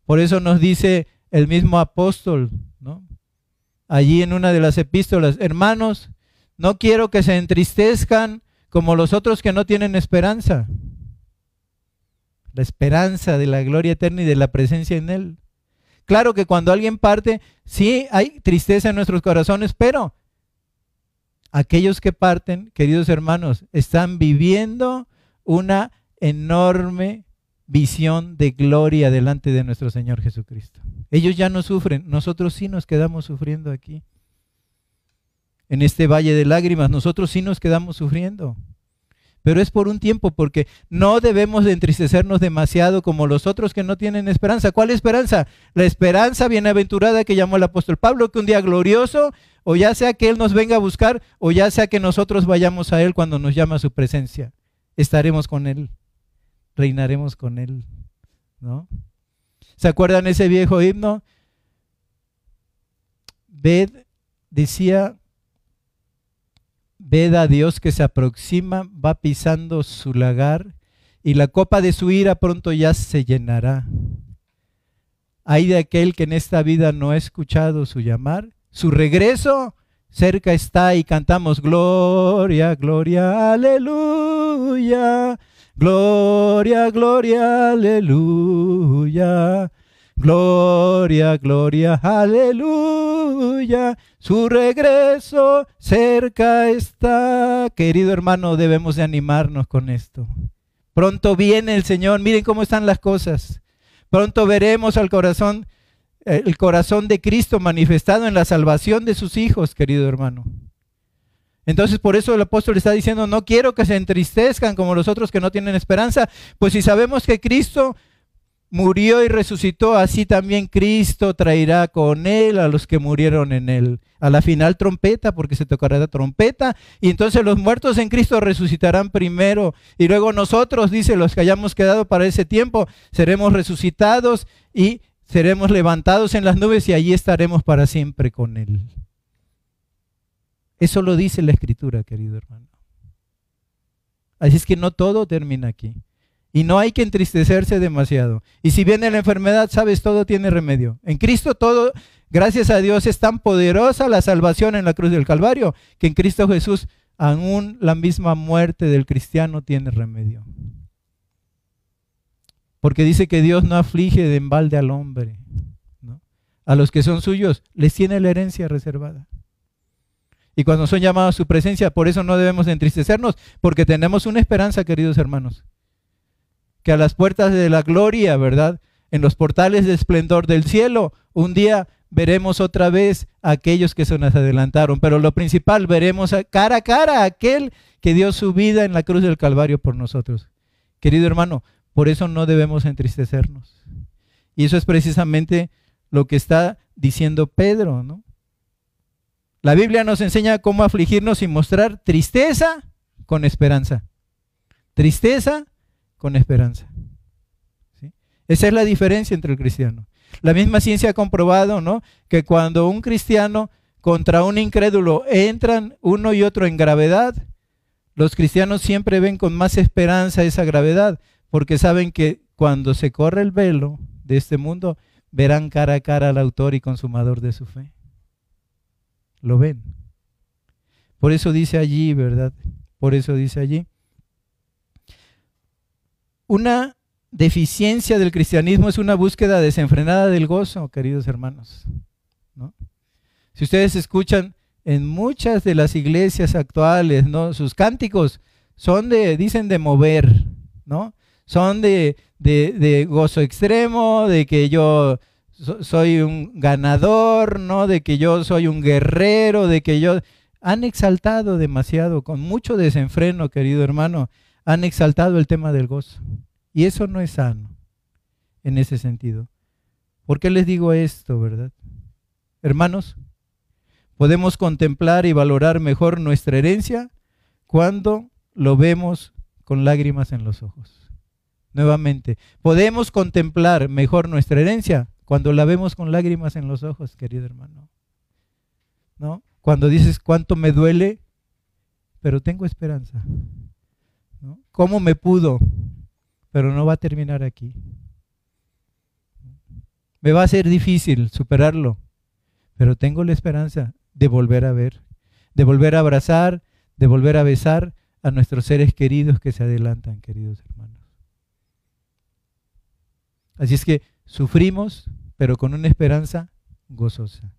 Por eso nos dice el mismo apóstol, ¿no?, allí en una de las epístolas: hermanos, no quiero que se entristezcan como los otros que no tienen esperanza. La esperanza de la gloria eterna y de la presencia en Él. Claro que cuando alguien parte, sí hay tristeza en nuestros corazones, pero aquellos que parten, queridos hermanos, están viviendo una enorme visión de gloria delante de nuestro Señor Jesucristo. Ellos ya no sufren, nosotros sí nos quedamos sufriendo aquí. En este valle de lágrimas, nosotros sí nos quedamos sufriendo. Pero es por un tiempo, porque no debemos de entristecernos demasiado como los otros que no tienen esperanza. ¿Cuál esperanza? La esperanza bienaventurada que llamó el apóstol Pablo, que un día glorioso, o ya sea que Él nos venga a buscar, o ya sea que nosotros vayamos a Él cuando nos llama a su presencia. Estaremos con Él, reinaremos con Él, ¿no? ¿Se acuerdan ese viejo himno? Decía... Ved a Dios que se aproxima, va pisando su lagar, y la copa de su ira pronto ya se llenará. Ay de aquel que en esta vida no ha escuchado su llamar, su regreso cerca está, y cantamos gloria, gloria, aleluya, gloria, gloria, aleluya. Gloria, gloria, aleluya, su regreso cerca está. Querido hermano, debemos de animarnos con esto. Pronto viene el Señor, miren cómo están las cosas. Pronto veremos al corazón, el corazón de Cristo manifestado en la salvación de sus hijos, querido hermano. Entonces, por eso el apóstol está diciendo, no quiero que se entristezcan como los otros que no tienen esperanza, pues si sabemos que Cristo murió y resucitó, así también Cristo traerá con Él a los que murieron en Él. A la final trompeta, porque se tocará la trompeta, y entonces los muertos en Cristo resucitarán primero, y luego nosotros, dice, los que hayamos quedado para ese tiempo, seremos resucitados y seremos levantados en las nubes, y allí estaremos para siempre con Él. Eso lo dice la Escritura, querido hermano. Así es que no todo termina aquí. Y no hay que entristecerse demasiado. Y si viene la enfermedad, sabes, todo tiene remedio. En Cristo todo, gracias a Dios, es tan poderosa la salvación en la cruz del Calvario, que en Cristo Jesús aún la misma muerte del cristiano tiene remedio. Porque dice que Dios no aflige de embalde al hombre, ¿no? A los que son suyos, les tiene la herencia reservada. Y cuando son llamados a su presencia, por eso no debemos entristecernos, porque tenemos una esperanza, queridos hermanos, que a las puertas de la gloria, ¿verdad?, en los portales de esplendor del cielo, un día veremos otra vez a aquellos que se nos adelantaron. Pero lo principal, veremos cara a cara a aquel que dio su vida en la cruz del Calvario por nosotros. Querido hermano, por eso no debemos entristecernos. Y eso es precisamente lo que está diciendo Pedro, ¿no? La Biblia nos enseña cómo afligirnos y mostrar tristeza con esperanza. Tristeza con esperanza, ¿sí? Esa es la diferencia entre el cristiano. La misma ciencia ha comprobado, ¿no?, que cuando un cristiano contra un incrédulo entran uno y otro en gravedad, los cristianos siempre ven con más esperanza esa gravedad, porque saben que cuando se corre el velo de este mundo, verán cara a cara al autor y consumador de su fe. Lo ven. Por eso dice allí, ¿verdad? Por eso dice allí. Una deficiencia del cristianismo es una búsqueda desenfrenada del gozo, queridos hermanos, ¿no? Si ustedes escuchan en muchas de las iglesias actuales, ¿no?, sus cánticos son de, dicen, de mover, ¿no? Son de gozo extremo, de que yo soy un ganador, ¿no?, de que yo soy un guerrero, de que yo... Han exaltado demasiado, con mucho desenfreno, querido hermano, han exaltado el tema del gozo. Y eso no es sano, en ese sentido. ¿Por qué les digo esto, verdad? Hermanos, podemos contemplar y valorar mejor nuestra herencia cuando lo vemos con lágrimas en los ojos. Nuevamente, podemos contemplar mejor nuestra herencia cuando la vemos con lágrimas en los ojos, querido hermano, ¿no? Cuando dices, cuánto me duele, pero tengo esperanza, ¿no? ¿Cómo me pudo? Pero no va a terminar aquí. Me va a ser difícil superarlo, pero tengo la esperanza de volver a ver, de volver a abrazar, de volver a besar a nuestros seres queridos que se adelantan, queridos hermanos. Así es que sufrimos, pero con una esperanza gozosa.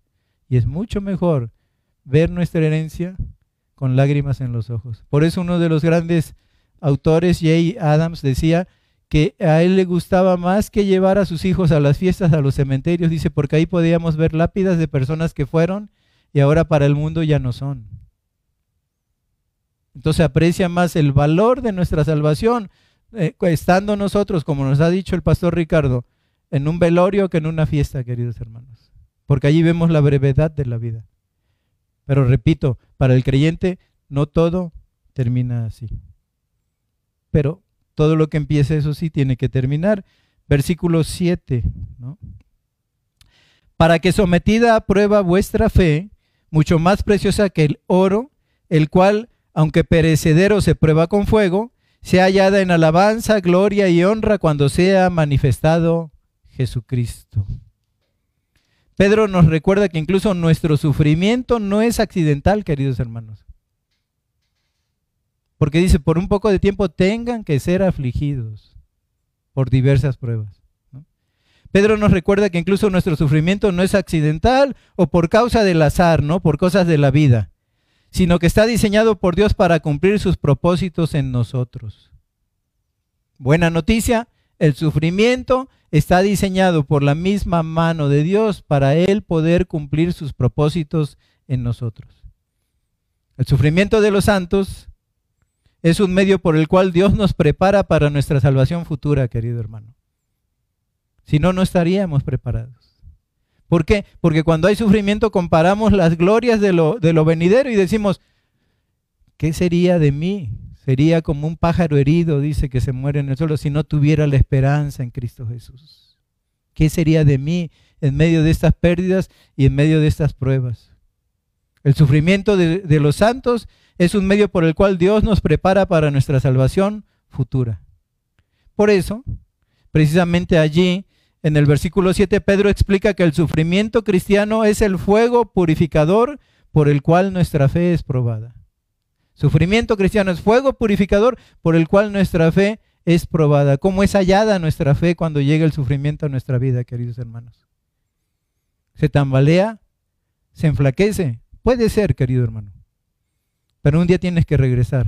Y es mucho mejor ver nuestra herencia con lágrimas en los ojos. Por eso uno de los grandes autores, Jay Adams, decía que a él le gustaba más que llevar a sus hijos a las fiestas, a los cementerios, dice, porque ahí podíamos ver lápidas de personas que fueron y ahora para el mundo ya no son. Entonces aprecia más el valor de nuestra salvación, estando nosotros, como nos ha dicho el pastor Ricardo, en un velorio que en una fiesta, queridos hermanos, porque allí vemos la brevedad de la vida. Pero repito, para el creyente no todo termina así. Pero todo lo que empiece, eso sí, tiene que terminar. Versículo 7, ¿no? Para que sometida a prueba vuestra fe, mucho más preciosa que el oro, el cual, aunque perecedero se prueba con fuego, sea hallada en alabanza, gloria y honra cuando sea manifestado Jesucristo. Pedro nos recuerda que incluso nuestro sufrimiento no es accidental, queridos hermanos. Porque dice, por un poco de tiempo tengan que ser afligidos por diversas pruebas, ¿no? Pedro nos recuerda que incluso nuestro sufrimiento no es accidental o por causa del azar, ¿no?, por cosas de la vida, sino que está diseñado por Dios para cumplir sus propósitos en nosotros. Buena noticia, el sufrimiento está diseñado por la misma mano de Dios para Él poder cumplir sus propósitos en nosotros. El sufrimiento de los santos es un medio por el cual Dios nos prepara para nuestra salvación futura, querido hermano. Si no, no estaríamos preparados. ¿Por qué? Porque cuando hay sufrimiento comparamos las glorias de lo venidero y decimos, ¿qué sería de mí? Sería como un pájaro herido, dice, que se muere en el suelo, si no tuviera la esperanza en Cristo Jesús. ¿Qué sería de mí en medio de estas pérdidas y en medio de estas pruebas? El sufrimiento de los santos es un medio por el cual Dios nos prepara para nuestra salvación futura. Por eso, precisamente allí, en el versículo 7, Pedro explica que el sufrimiento cristiano es el fuego purificador por el cual nuestra fe es probada. Sufrimiento cristiano es fuego purificador por el cual nuestra fe es probada. ¿Cómo es hallada nuestra fe cuando llega el sufrimiento a nuestra vida, queridos hermanos? ¿Se tambalea? ¿Se enflaquece? Puede ser, querido hermano. Pero un día tienes que regresar,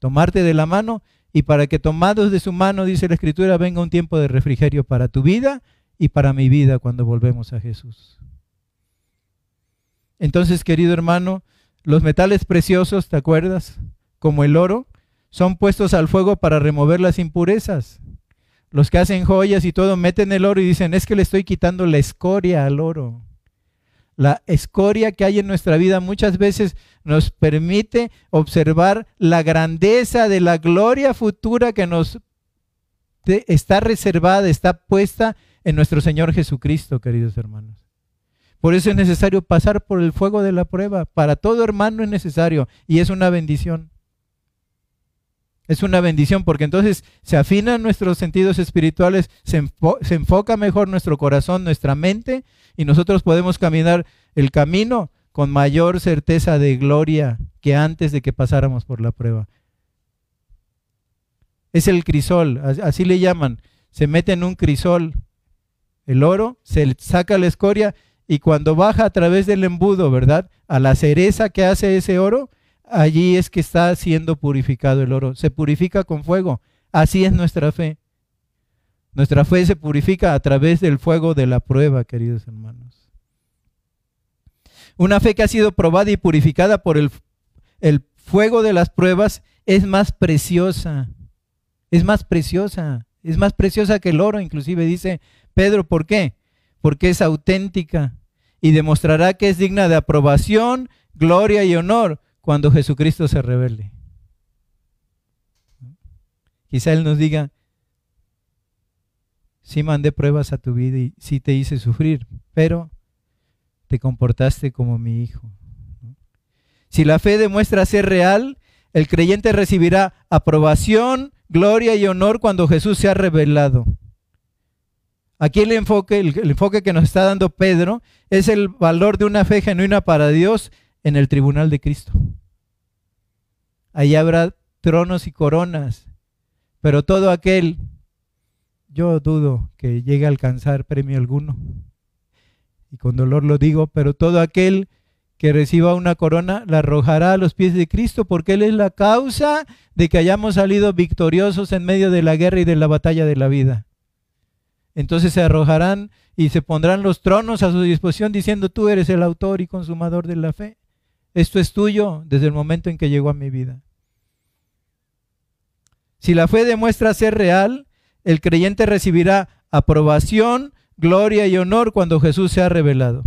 tomarte de la mano, y para que tomados de su mano, dice la Escritura, venga un tiempo de refrigerio para tu vida y para mi vida cuando volvemos a Jesús. Entonces, querido hermano, los metales preciosos, ¿te acuerdas?, como el oro, son puestos al fuego para remover las impurezas. Los que hacen joyas y todo meten el oro y dicen, es que le estoy quitando la escoria al oro. La escoria que hay en nuestra vida muchas veces nos permite observar la grandeza de la gloria futura que nos está reservada, está puesta en nuestro Señor Jesucristo, queridos hermanos. Por eso es necesario pasar por el fuego de la prueba. Para todo hermano es necesario y es una bendición. Es una bendición porque entonces se afinan nuestros sentidos espirituales, se enfoca mejor nuestro corazón, nuestra mente, y nosotros podemos caminar el camino con mayor certeza de gloria que antes de que pasáramos por la prueba. Es el crisol, así le llaman. Se mete en un crisol el oro, se saca la escoria y cuando baja a través del embudo, ¿verdad?, a la cereza que hace ese oro, allí es que está siendo purificado el oro. Se purifica con fuego. Así es nuestra fe. Nuestra fe se purifica a través del fuego de la prueba, queridos hermanos. Una fe que ha sido probada y purificada por el fuego de las pruebas es más preciosa. Es más preciosa. Es más preciosa que el oro, inclusive dice Pedro. ¿Por qué? Porque es auténtica y demostrará que es digna de aprobación, gloria y honor cuando Jesucristo se revele. Quizá Él nos diga, sí mandé pruebas a tu vida y sí te hice sufrir, pero te comportaste como mi hijo. Si la fe demuestra ser real, el creyente recibirá aprobación, gloria y honor cuando Jesús se ha revelado. Aquí el enfoque que nos está dando Pedro es el valor de una fe genuina para Dios en el tribunal de Cristo. Ahí habrá tronos y coronas, pero todo aquel, yo dudo que llegue a alcanzar premio alguno, y con dolor lo digo, pero todo aquel que reciba una corona la arrojará a los pies de Cristo, porque Él es la causa de que hayamos salido victoriosos en medio de la guerra y de la batalla de la vida. Entonces se arrojarán y se pondrán los tronos a su disposición diciendo, tú eres el autor y consumador de la fe. Esto es tuyo desde el momento en que llegó a mi vida. Si la fe demuestra ser real, el creyente recibirá aprobación, gloria y honor cuando Jesús se ha revelado.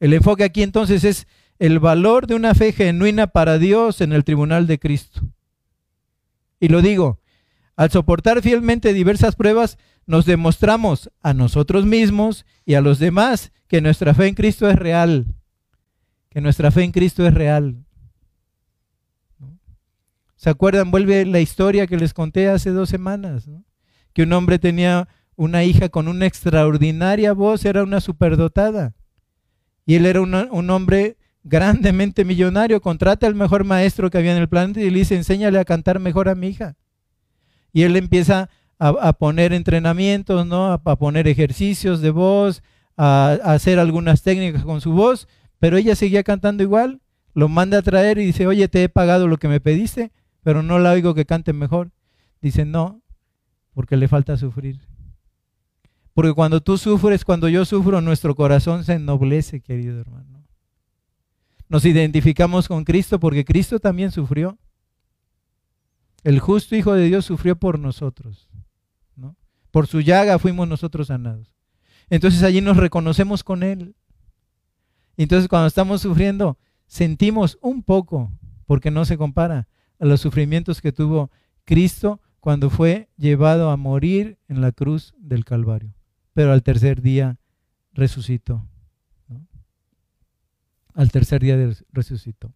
El enfoque aquí entonces es el valor de una fe genuina para Dios en el tribunal de Cristo. Y lo digo, al soportar fielmente diversas pruebas, nos demostramos a nosotros mismos y a los demás que nuestra fe en Cristo es real. Que nuestra fe en Cristo es real. ¿Se acuerdan? Vuelve la historia que les conté hace 2 semanas, ¿no? Que un hombre tenía una hija con una extraordinaria voz, era una superdotada. Y él era un hombre grandemente millonario, contrata al mejor maestro que había en el planeta y le dice, enséñale a cantar mejor a mi hija. Y él empieza a poner entrenamientos, ¿no? a poner ejercicios de voz, a hacer algunas técnicas con su voz, pero ella seguía cantando igual. Lo manda a traer y dice, oye, te he pagado lo que me pediste, pero no la oigo que cante mejor. Dice, no, porque le falta sufrir. Porque cuando tú sufres, cuando yo sufro, nuestro corazón se ennoblece, querido hermano. Nos identificamos con Cristo porque Cristo también sufrió. El justo Hijo de Dios sufrió por nosotros, ¿no? Por su llaga fuimos nosotros sanados. Entonces allí nos reconocemos con Él. Entonces cuando estamos sufriendo, sentimos un poco, porque no se compara a los sufrimientos que tuvo Cristo cuando fue llevado a morir en la cruz del Calvario. Pero al tercer día resucitó, ¿no? Al tercer día resucitó.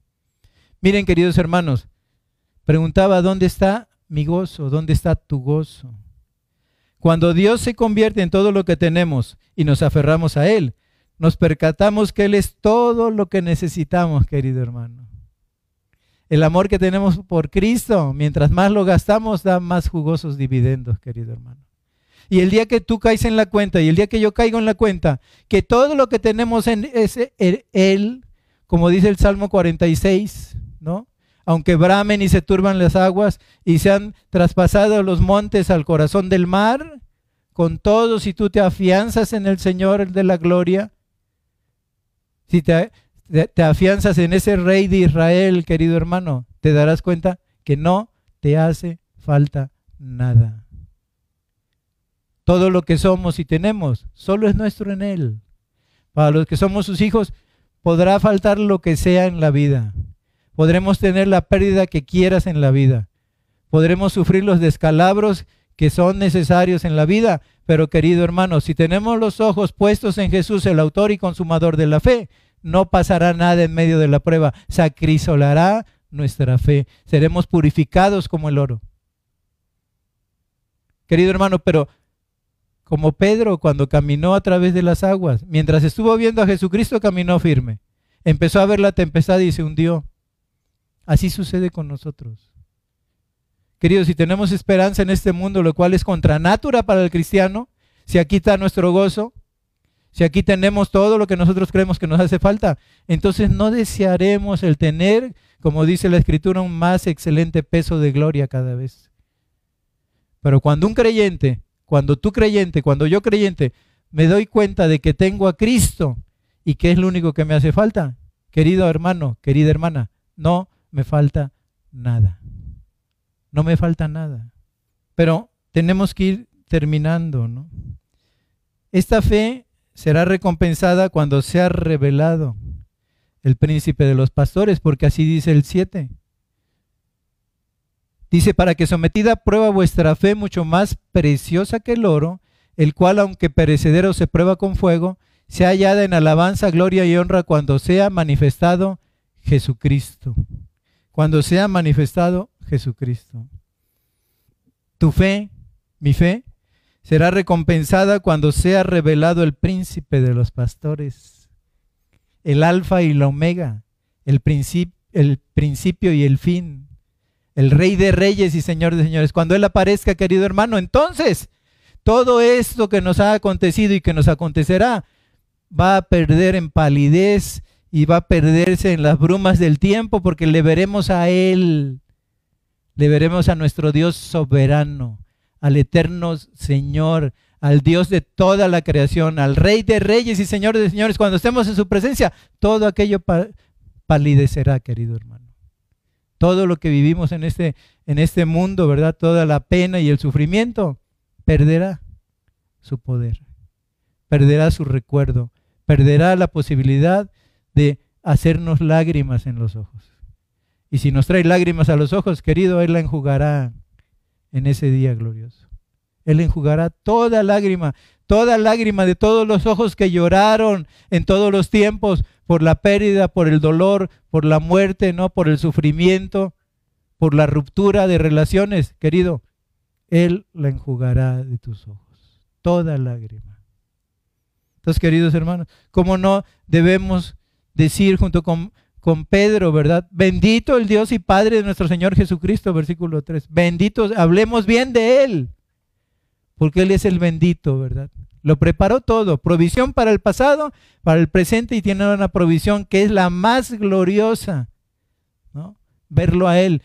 Miren, queridos hermanos, preguntaba, ¿dónde está mi gozo? ¿Dónde está tu gozo? Cuando Dios se convierte en todo lo que tenemos y nos aferramos a Él, nos percatamos que Él es todo lo que necesitamos, querido hermano. El amor que tenemos por Cristo, mientras más lo gastamos, da más jugosos dividendos, querido hermano. Y el día que tú caes en la cuenta, y el día que yo caigo en la cuenta, que todo lo que tenemos es Él, como dice el Salmo 46, ¿no? Aunque bramen y se turban las aguas, y sean traspasados los montes al corazón del mar, con todo, si tú te afianzas en el Señor, el de la gloria, si te afianzas en ese Rey de Israel, querido hermano, te darás cuenta que no te hace falta nada. Todo lo que somos y tenemos, solo es nuestro en Él. Para los que somos sus hijos, podrá faltar lo que sea en la vida. Podremos tener la pérdida que quieras en la vida. Podremos sufrir los descalabros que son necesarios en la vida. Pero, querido hermano, si tenemos los ojos puestos en Jesús, el autor y consumador de la fe, no pasará nada en medio de la prueba, se acrisolará nuestra fe. Seremos purificados como el oro. Querido hermano, pero como Pedro cuando caminó a través de las aguas, mientras estuvo viendo a Jesucristo caminó firme. Empezó a ver la tempestad y se hundió. Así sucede con nosotros. Queridos, si tenemos esperanza en este mundo, lo cual es contra natura para el cristiano, si aquí está nuestro gozo, si aquí tenemos todo lo que nosotros creemos que nos hace falta, entonces no desearemos el tener, como dice la Escritura, un más excelente peso de gloria cada vez. Pero cuando un creyente, cuando tú creyente, cuando yo creyente, me doy cuenta de que tengo a Cristo y que es lo único que me hace falta, querido hermano, querida hermana, no me falta nada. No me falta nada, pero tenemos que ir terminando, ¿no? Esta fe será recompensada cuando sea revelado el príncipe de los pastores, porque así dice el 7. Dice, para que sometida a prueba vuestra fe, mucho más preciosa que el oro, el cual aunque perecedero se prueba con fuego, sea hallada en alabanza, gloria y honra cuando sea manifestado Jesucristo. Cuando sea manifestado Jesucristo. Tu fe, mi fe, será recompensada cuando sea revelado el príncipe de los pastores, el alfa y la omega, el principio y el fin, el rey de reyes y señor de señores. Cuando Él aparezca, querido hermano, entonces todo esto que nos ha acontecido y que nos acontecerá va a perder en palidez y va a perderse en las brumas del tiempo, porque le veremos a Él. Le veremos a nuestro Dios soberano, al eterno Señor, al Dios de toda la creación, al Rey de Reyes y Señor de Señores. Cuando estemos en su presencia, todo aquello palidecerá, querido hermano. Todo lo que vivimos en este mundo, ¿verdad? Toda la pena y el sufrimiento, perderá su poder, perderá su recuerdo, perderá la posibilidad de hacernos lágrimas en los ojos. Y si nos trae lágrimas a los ojos, querido, Él la enjugará en ese día glorioso. Él enjugará toda lágrima de todos los ojos que lloraron en todos los tiempos por la pérdida, por el dolor, por la muerte, ¿no? Por el sufrimiento, por la ruptura de relaciones. Querido, Él la enjugará de tus ojos, toda lágrima. Entonces, queridos hermanos, ¿cómo no debemos decir junto con Pedro, ¿verdad? Bendito el Dios y Padre de nuestro Señor Jesucristo, versículo 3. Bendito, hablemos bien de Él, porque Él es el bendito, ¿verdad? Lo preparó todo, provisión para el pasado, para el presente, y tiene una provisión que es la más gloriosa, ¿no? Verlo a Él.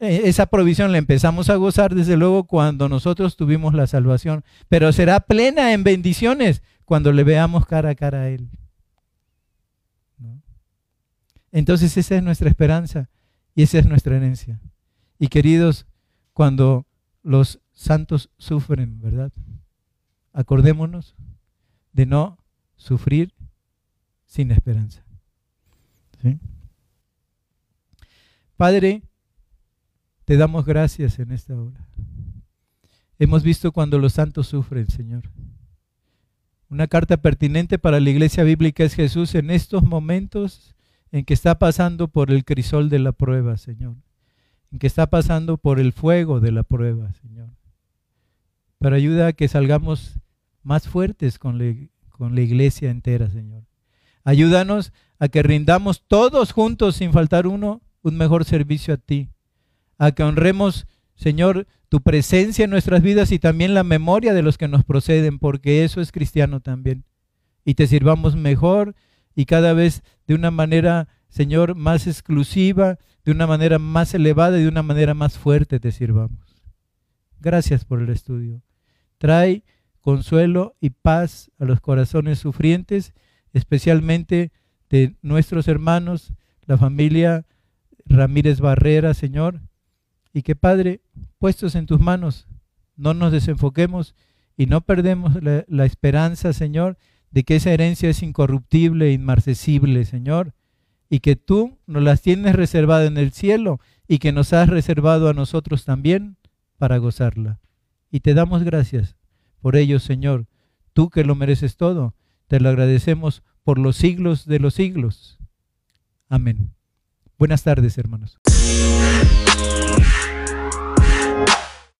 Esa provisión la empezamos a gozar, desde luego, cuando nosotros tuvimos la salvación, pero será plena en bendiciones cuando le veamos cara a cara a Él. Entonces esa es nuestra esperanza y esa es nuestra herencia. Y queridos, cuando los santos sufren, ¿verdad? Acordémonos de no sufrir sin esperanza. ¿Sí? Padre, te damos gracias en esta hora. Hemos visto cuando los santos sufren, Señor. Una carta pertinente para la iglesia bíblica es Jesús en estos momentos en que está pasando por el crisol de la prueba, Señor. En que está pasando por el fuego de la prueba, Señor. Pero ayuda a que salgamos más fuertes con la iglesia entera, Señor. Ayúdanos a que rindamos todos juntos, sin faltar uno, un mejor servicio a ti. A que honremos, Señor, tu presencia en nuestras vidas y también la memoria de los que nos proceden, porque eso es cristiano también. Y te sirvamos mejor y cada vez de una manera, Señor, más exclusiva, de una manera más elevada y de una manera más fuerte te sirvamos. Gracias por el estudio. Trae consuelo y paz a los corazones sufrientes, especialmente de nuestros hermanos, la familia Ramírez Barrera, Señor. Y que, Padre, puestos en tus manos, no nos desenfoquemos y no perdemos la esperanza, Señor, de que esa herencia es incorruptible e inmarcesible, Señor, y que tú nos las tienes reservada en el cielo y que nos has reservado a nosotros también para gozarla. Y te damos gracias por ello, Señor, tú que lo mereces todo, te lo agradecemos por los siglos de los siglos. Amén. Buenas tardes, hermanos.